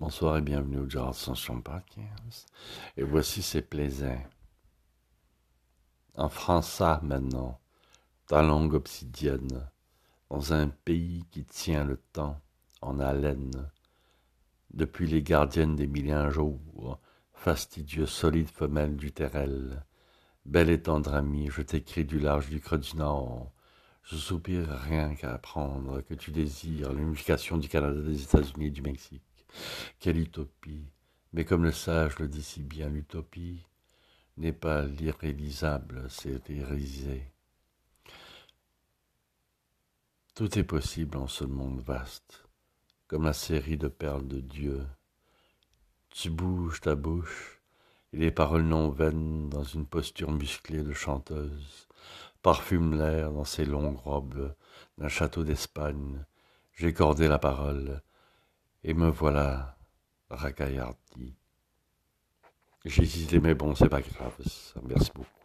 Bonsoir et bienvenue au Jarlson Podcast. Et voici C'est Plaisant. En français maintenant, ta langue obsidienne, dans un pays qui tient le temps en haleine, depuis les gardiennes des mille et un jours, fastidieux solide femelle du Terrel, belle et tendre amie, je t'écris du large du creux du Nord. Je soupire rien qu'à apprendre que tu désires l'unification du Canada, des États-Unis et du Mexique. Quelle utopie! Mais comme le sage le dit si bien, l'utopie n'est pas l'irréalisable, c'est l'irréalisé. Tout est possible en ce monde vaste, comme la série de perles de Dieu. Tu bouges ta bouche, et les paroles non vaines dans une posture musclée de chanteuse. Parfume l'air dans ses longues robes d'un château d'Espagne. J'ai cordé la parole, et me voilà racaillardi. J'ai hésité, mais bon, c'est pas grave. Merci beaucoup.